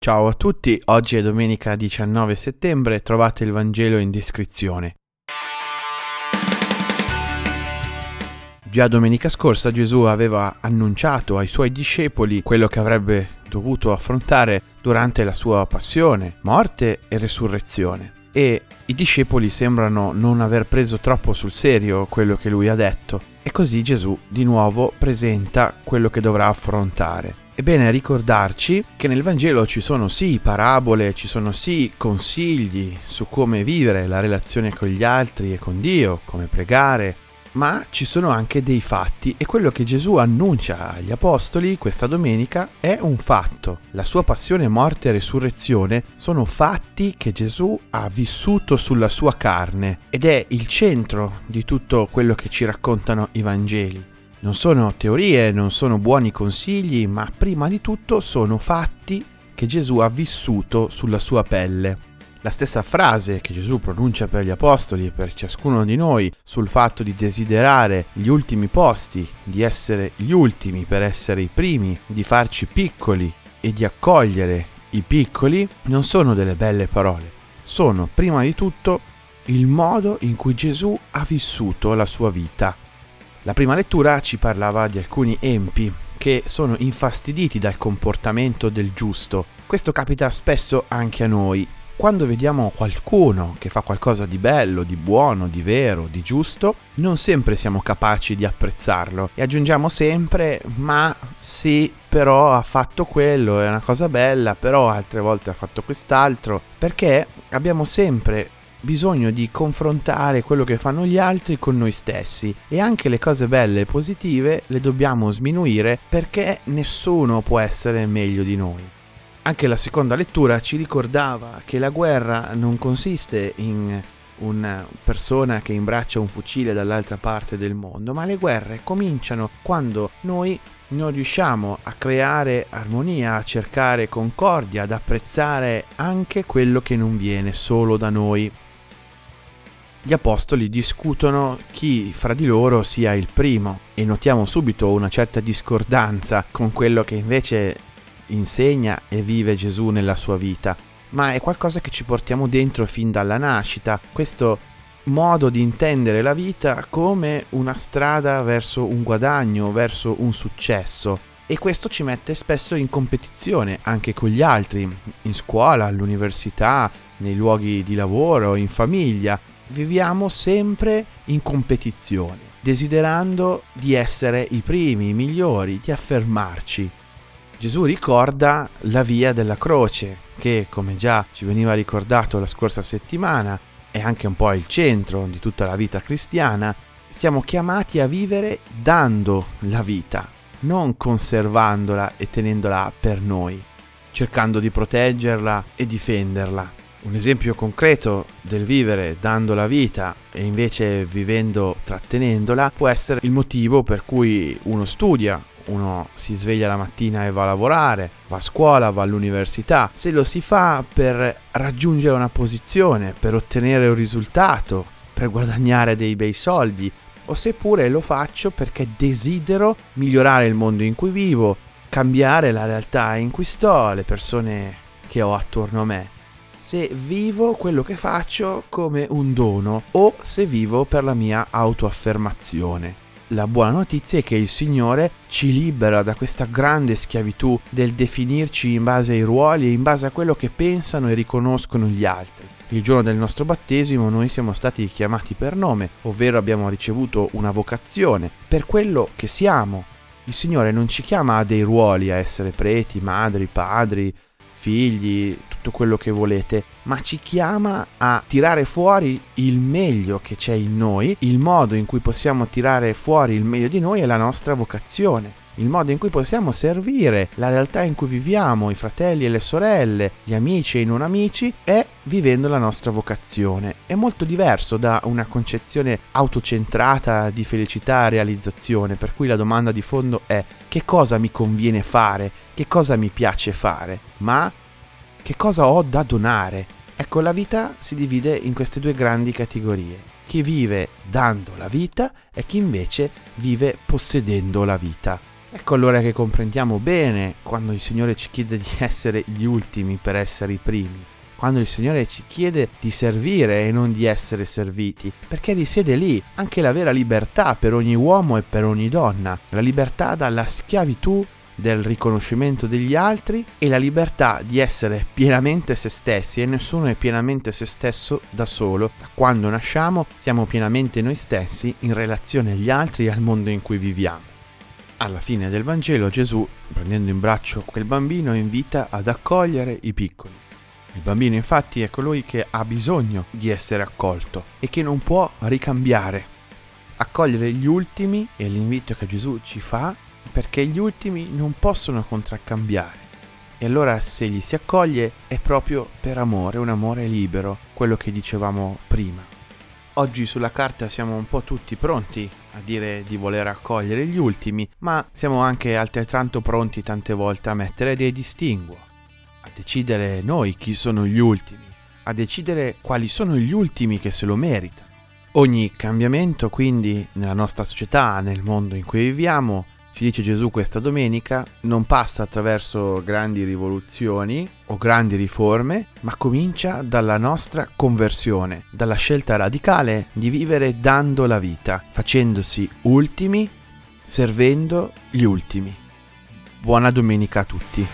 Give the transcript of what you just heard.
Ciao a tutti, oggi è domenica 19 settembre, trovate il Vangelo in descrizione. Già domenica scorsa Gesù aveva annunciato ai suoi discepoli quello che avrebbe dovuto affrontare durante la sua passione, morte e resurrezione. E i discepoli sembrano non aver preso troppo sul serio quello che lui ha detto. E così Gesù di nuovo presenta quello che dovrà affrontare. È bene ricordarci che nel Vangelo ci sono sì parabole, ci sono sì consigli su come vivere la relazione con gli altri e con Dio, come pregare, ma ci sono anche dei fatti e quello che Gesù annuncia agli Apostoli questa domenica è un fatto. La sua passione, morte e resurrezione sono fatti che Gesù ha vissuto sulla sua carne ed è il centro di tutto quello che ci raccontano i Vangeli. Non sono teorie, non sono buoni consigli, ma prima di tutto sono fatti che Gesù ha vissuto sulla sua pelle. La stessa frase che Gesù pronuncia per gli Apostoli e per ciascuno di noi sul fatto di desiderare gli ultimi posti, di essere gli ultimi per essere i primi, di farci piccoli e di accogliere i piccoli, non sono delle belle parole, sono prima di tutto il modo in cui Gesù ha vissuto la sua vita. La prima lettura ci parlava di alcuni empi che sono infastiditi dal comportamento del giusto. Questo capita spesso anche a noi. Quando vediamo qualcuno che fa qualcosa di bello, di buono, di vero, di giusto, non sempre siamo capaci di apprezzarlo e aggiungiamo sempre ma sì, però ha fatto quello, è una cosa bella, però altre volte ha fatto quest'altro, perché abbiamo sempre bisogno di confrontare quello che fanno gli altri con noi stessi e anche le cose belle e positive le dobbiamo sminuire perché nessuno può essere meglio di noi. Anche la seconda lettura ci ricordava che la guerra non consiste in una persona che imbraccia un fucile dall'altra parte del mondo, ma le guerre cominciano quando noi non riusciamo a creare armonia, a cercare concordia, ad apprezzare anche quello che non viene solo da noi. Gli apostoli discutono chi fra di loro sia il primo e notiamo subito una certa discordanza con quello che invece insegna e vive Gesù nella sua vita, ma è qualcosa che ci portiamo dentro fin dalla nascita, questo modo di intendere la vita come una strada verso un guadagno, verso un successo. E questo ci mette spesso in competizione anche con gli altri, in scuola, all'università, nei luoghi di lavoro, in famiglia. Viviamo sempre in competizione, desiderando di essere i primi, i migliori, di affermarci. Gesù ricorda la via della croce, che come già ci veniva ricordato la scorsa settimana, è anche un po' il centro di tutta la vita cristiana. Siamo chiamati a vivere dando la vita, non conservandola e tenendola per noi, cercando di proteggerla e difenderla. Un esempio concreto del vivere dando la vita e invece vivendo trattenendola può essere il motivo per cui uno studia, uno si sveglia la mattina e va a lavorare, va a scuola, va all'università. Se lo si fa per raggiungere una posizione, per ottenere un risultato, per guadagnare dei bei soldi, o seppure lo faccio perché desidero migliorare il mondo in cui vivo, cambiare la realtà in cui sto, le persone che ho attorno a me. Se vivo quello che faccio come un dono o se vivo per la mia autoaffermazione. La buona notizia è che il Signore ci libera da questa grande schiavitù del definirci in base ai ruoli e in base a quello che pensano e riconoscono gli altri. Il giorno del nostro battesimo noi siamo stati chiamati per nome, ovvero abbiamo ricevuto una vocazione per quello che siamo. Il Signore non ci chiama a dei ruoli, a essere preti, madri, padri, figli, tutto quello che volete, ma ci chiama a tirare fuori il meglio che c'è in noi. Il modo in cui possiamo tirare fuori il meglio di noi è la nostra vocazione, il modo in cui possiamo servire la realtà in cui viviamo, i fratelli e le sorelle, gli amici e i non amici, è vivendo la nostra vocazione. È molto diverso da una concezione autocentrata di felicità e realizzazione, per cui la domanda di fondo è: che cosa mi conviene fare? Che cosa mi piace fare? Ma che cosa ho da donare? Ecco, la vita si divide in queste due grandi categorie: chi vive dando la vita e chi invece vive possedendo la vita. Ecco allora che comprendiamo bene quando il Signore ci chiede di essere gli ultimi per essere i primi, quando il Signore ci chiede di servire e non di essere serviti, perché risiede lì anche la vera libertà per ogni uomo e per ogni donna, la libertà dalla schiavitù del riconoscimento degli altri e la libertà di essere pienamente se stessi, e nessuno è pienamente se stesso da solo. Da quando nasciamo siamo pienamente noi stessi in relazione agli altri e al mondo in cui viviamo. Alla fine del Vangelo Gesù, prendendo in braccio quel bambino, invita ad accogliere i piccoli. Il bambino infatti è colui che ha bisogno di essere accolto e che non può ricambiare. Accogliere gli ultimi è l'invito che Gesù ci fa, perché gli ultimi non possono contraccambiare. E allora se gli si accoglie è proprio per amore, un amore libero, quello che dicevamo prima. Oggi sulla carta siamo un po' tutti pronti a dire di voler accogliere gli ultimi, ma siamo anche altrettanto pronti tante volte a mettere dei distinguo, a decidere noi chi sono gli ultimi, a decidere quali sono gli ultimi che se lo meritano. Ogni cambiamento quindi nella nostra società, nel mondo in cui viviamo, ci dice Gesù questa domenica, non passa attraverso grandi rivoluzioni o grandi riforme, ma comincia dalla nostra conversione, dalla scelta radicale di vivere dando la vita, facendosi ultimi, servendo gli ultimi. Buona domenica a tutti.